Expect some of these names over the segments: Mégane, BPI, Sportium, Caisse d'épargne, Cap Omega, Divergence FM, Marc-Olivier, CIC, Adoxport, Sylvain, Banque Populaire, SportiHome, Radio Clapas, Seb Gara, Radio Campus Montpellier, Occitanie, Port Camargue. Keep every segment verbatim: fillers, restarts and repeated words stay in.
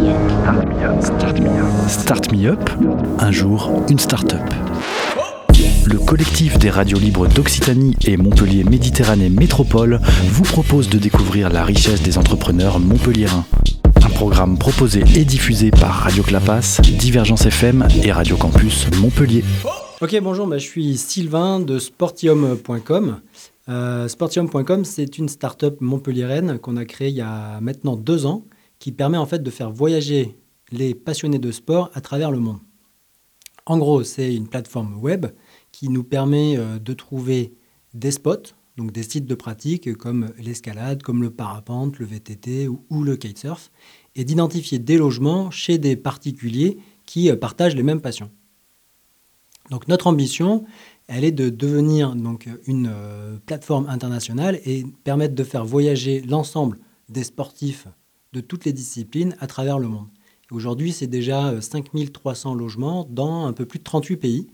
Me Up. Start Me Up. Start Me Up. Un jour, une start-up. Le collectif des radios libres d'Occitanie et Montpellier Méditerranée Métropole vous propose de découvrir la richesse des entrepreneurs montpelliérains. Un programme proposé et diffusé par Radio Clapas, Divergence F M et Radio Campus Montpellier. Ok, bonjour, bah, je suis Sylvain de Sportium point com. Euh, Sportium point com, c'est une start-up montpelliéraine qu'on a créée il y a maintenant deux ans qui permet en fait de faire voyager les passionnés de sport à travers le monde. En gros, c'est une plateforme web qui nous permet de trouver des spots, donc des sites de pratique comme l'escalade, comme le parapente, le V T T ou le kitesurf, et d'identifier des logements chez des particuliers qui partagent les mêmes passions. Donc notre ambition, elle est de devenir donc une plateforme internationale et permettre de faire voyager l'ensemble des sportifs de toutes les disciplines à travers le monde. Et aujourd'hui, c'est déjà cinq mille trois cents logements dans un peu plus de trente-huit pays.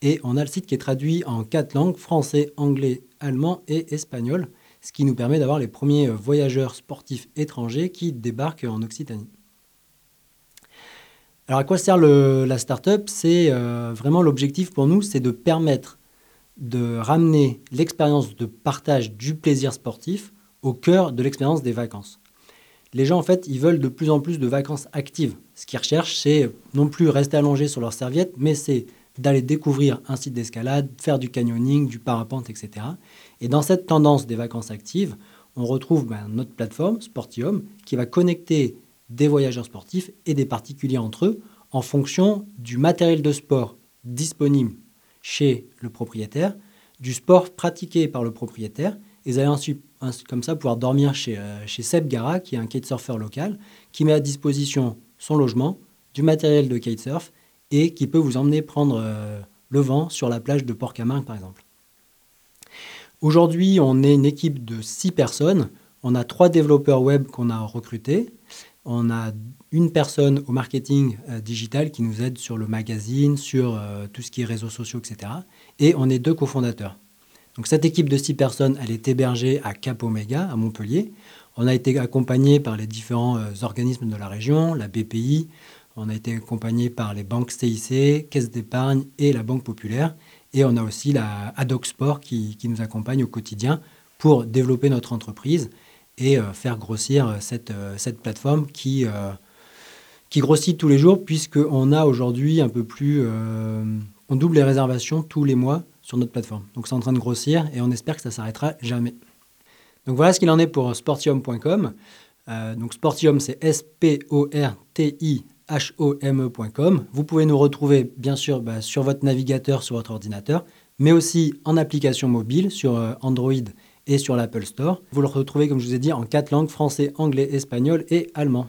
Et on a le site qui est traduit en quatre langues, français, anglais, allemand et espagnol, ce qui nous permet d'avoir les premiers voyageurs sportifs étrangers qui débarquent en Occitanie. Alors à quoi sert le, la start-up ? C'est euh, vraiment l'objectif pour nous, c'est de permettre de ramener l'expérience de partage du plaisir sportif au cœur de l'expérience des vacances. Les gens, en fait, ils veulent de plus en plus de vacances actives. Ce qu'ils recherchent, c'est non plus rester allongés sur leur serviette, mais c'est d'aller découvrir un site d'escalade, faire du canyoning, du parapente, et cetera. Et dans cette tendance des vacances actives, on retrouve ben, notre plateforme, Sportium, qui va connecter des voyageurs sportifs et des particuliers entre eux en fonction du matériel de sport disponible chez le propriétaire, du sport pratiqué par le propriétaire. Et vous allez ensuite, comme ça, pouvoir dormir chez, euh, chez Seb Gara, qui est un kitesurfer local, qui met à disposition son logement, du matériel de kitesurf, et qui peut vous emmener prendre euh, le vent sur la plage de Port Camargue, par exemple. Aujourd'hui, on est une équipe de six personnes. On a trois développeurs web qu'on a recrutés. On a une personne au marketing euh, digital qui nous aide sur le magazine, sur euh, tout ce qui est réseaux sociaux, et cetera. Et on est deux cofondateurs. Donc cette équipe de six personnes, elle est hébergée à Cap Omega, à Montpellier. On a été accompagné par les différents euh, organismes de la région, la B P I. On a été accompagné par les banques C I C, Caisse d'épargne et la Banque Populaire. Et on a aussi la Adoxport qui, qui nous accompagne au quotidien pour développer notre entreprise et euh, faire grossir cette, euh, cette plateforme qui, euh, qui grossit tous les jours puisqu'on a aujourd'hui un peu plus... Euh, on double les réservations tous les mois sur notre plateforme. Donc c'est en train de grossir et on espère que ça ne s'arrêtera jamais. Donc voilà ce qu'il en est pour Sportium point com. Euh, donc Sportium, c'est S P O R T I H O M E point com. Vous pouvez nous retrouver bien sûr bah, sur votre navigateur, sur votre ordinateur, mais aussi en application mobile sur euh, Android et sur l'Apple Store. Vous le retrouvez, comme je vous ai dit, en quatre langues, français, anglais, espagnol et allemand.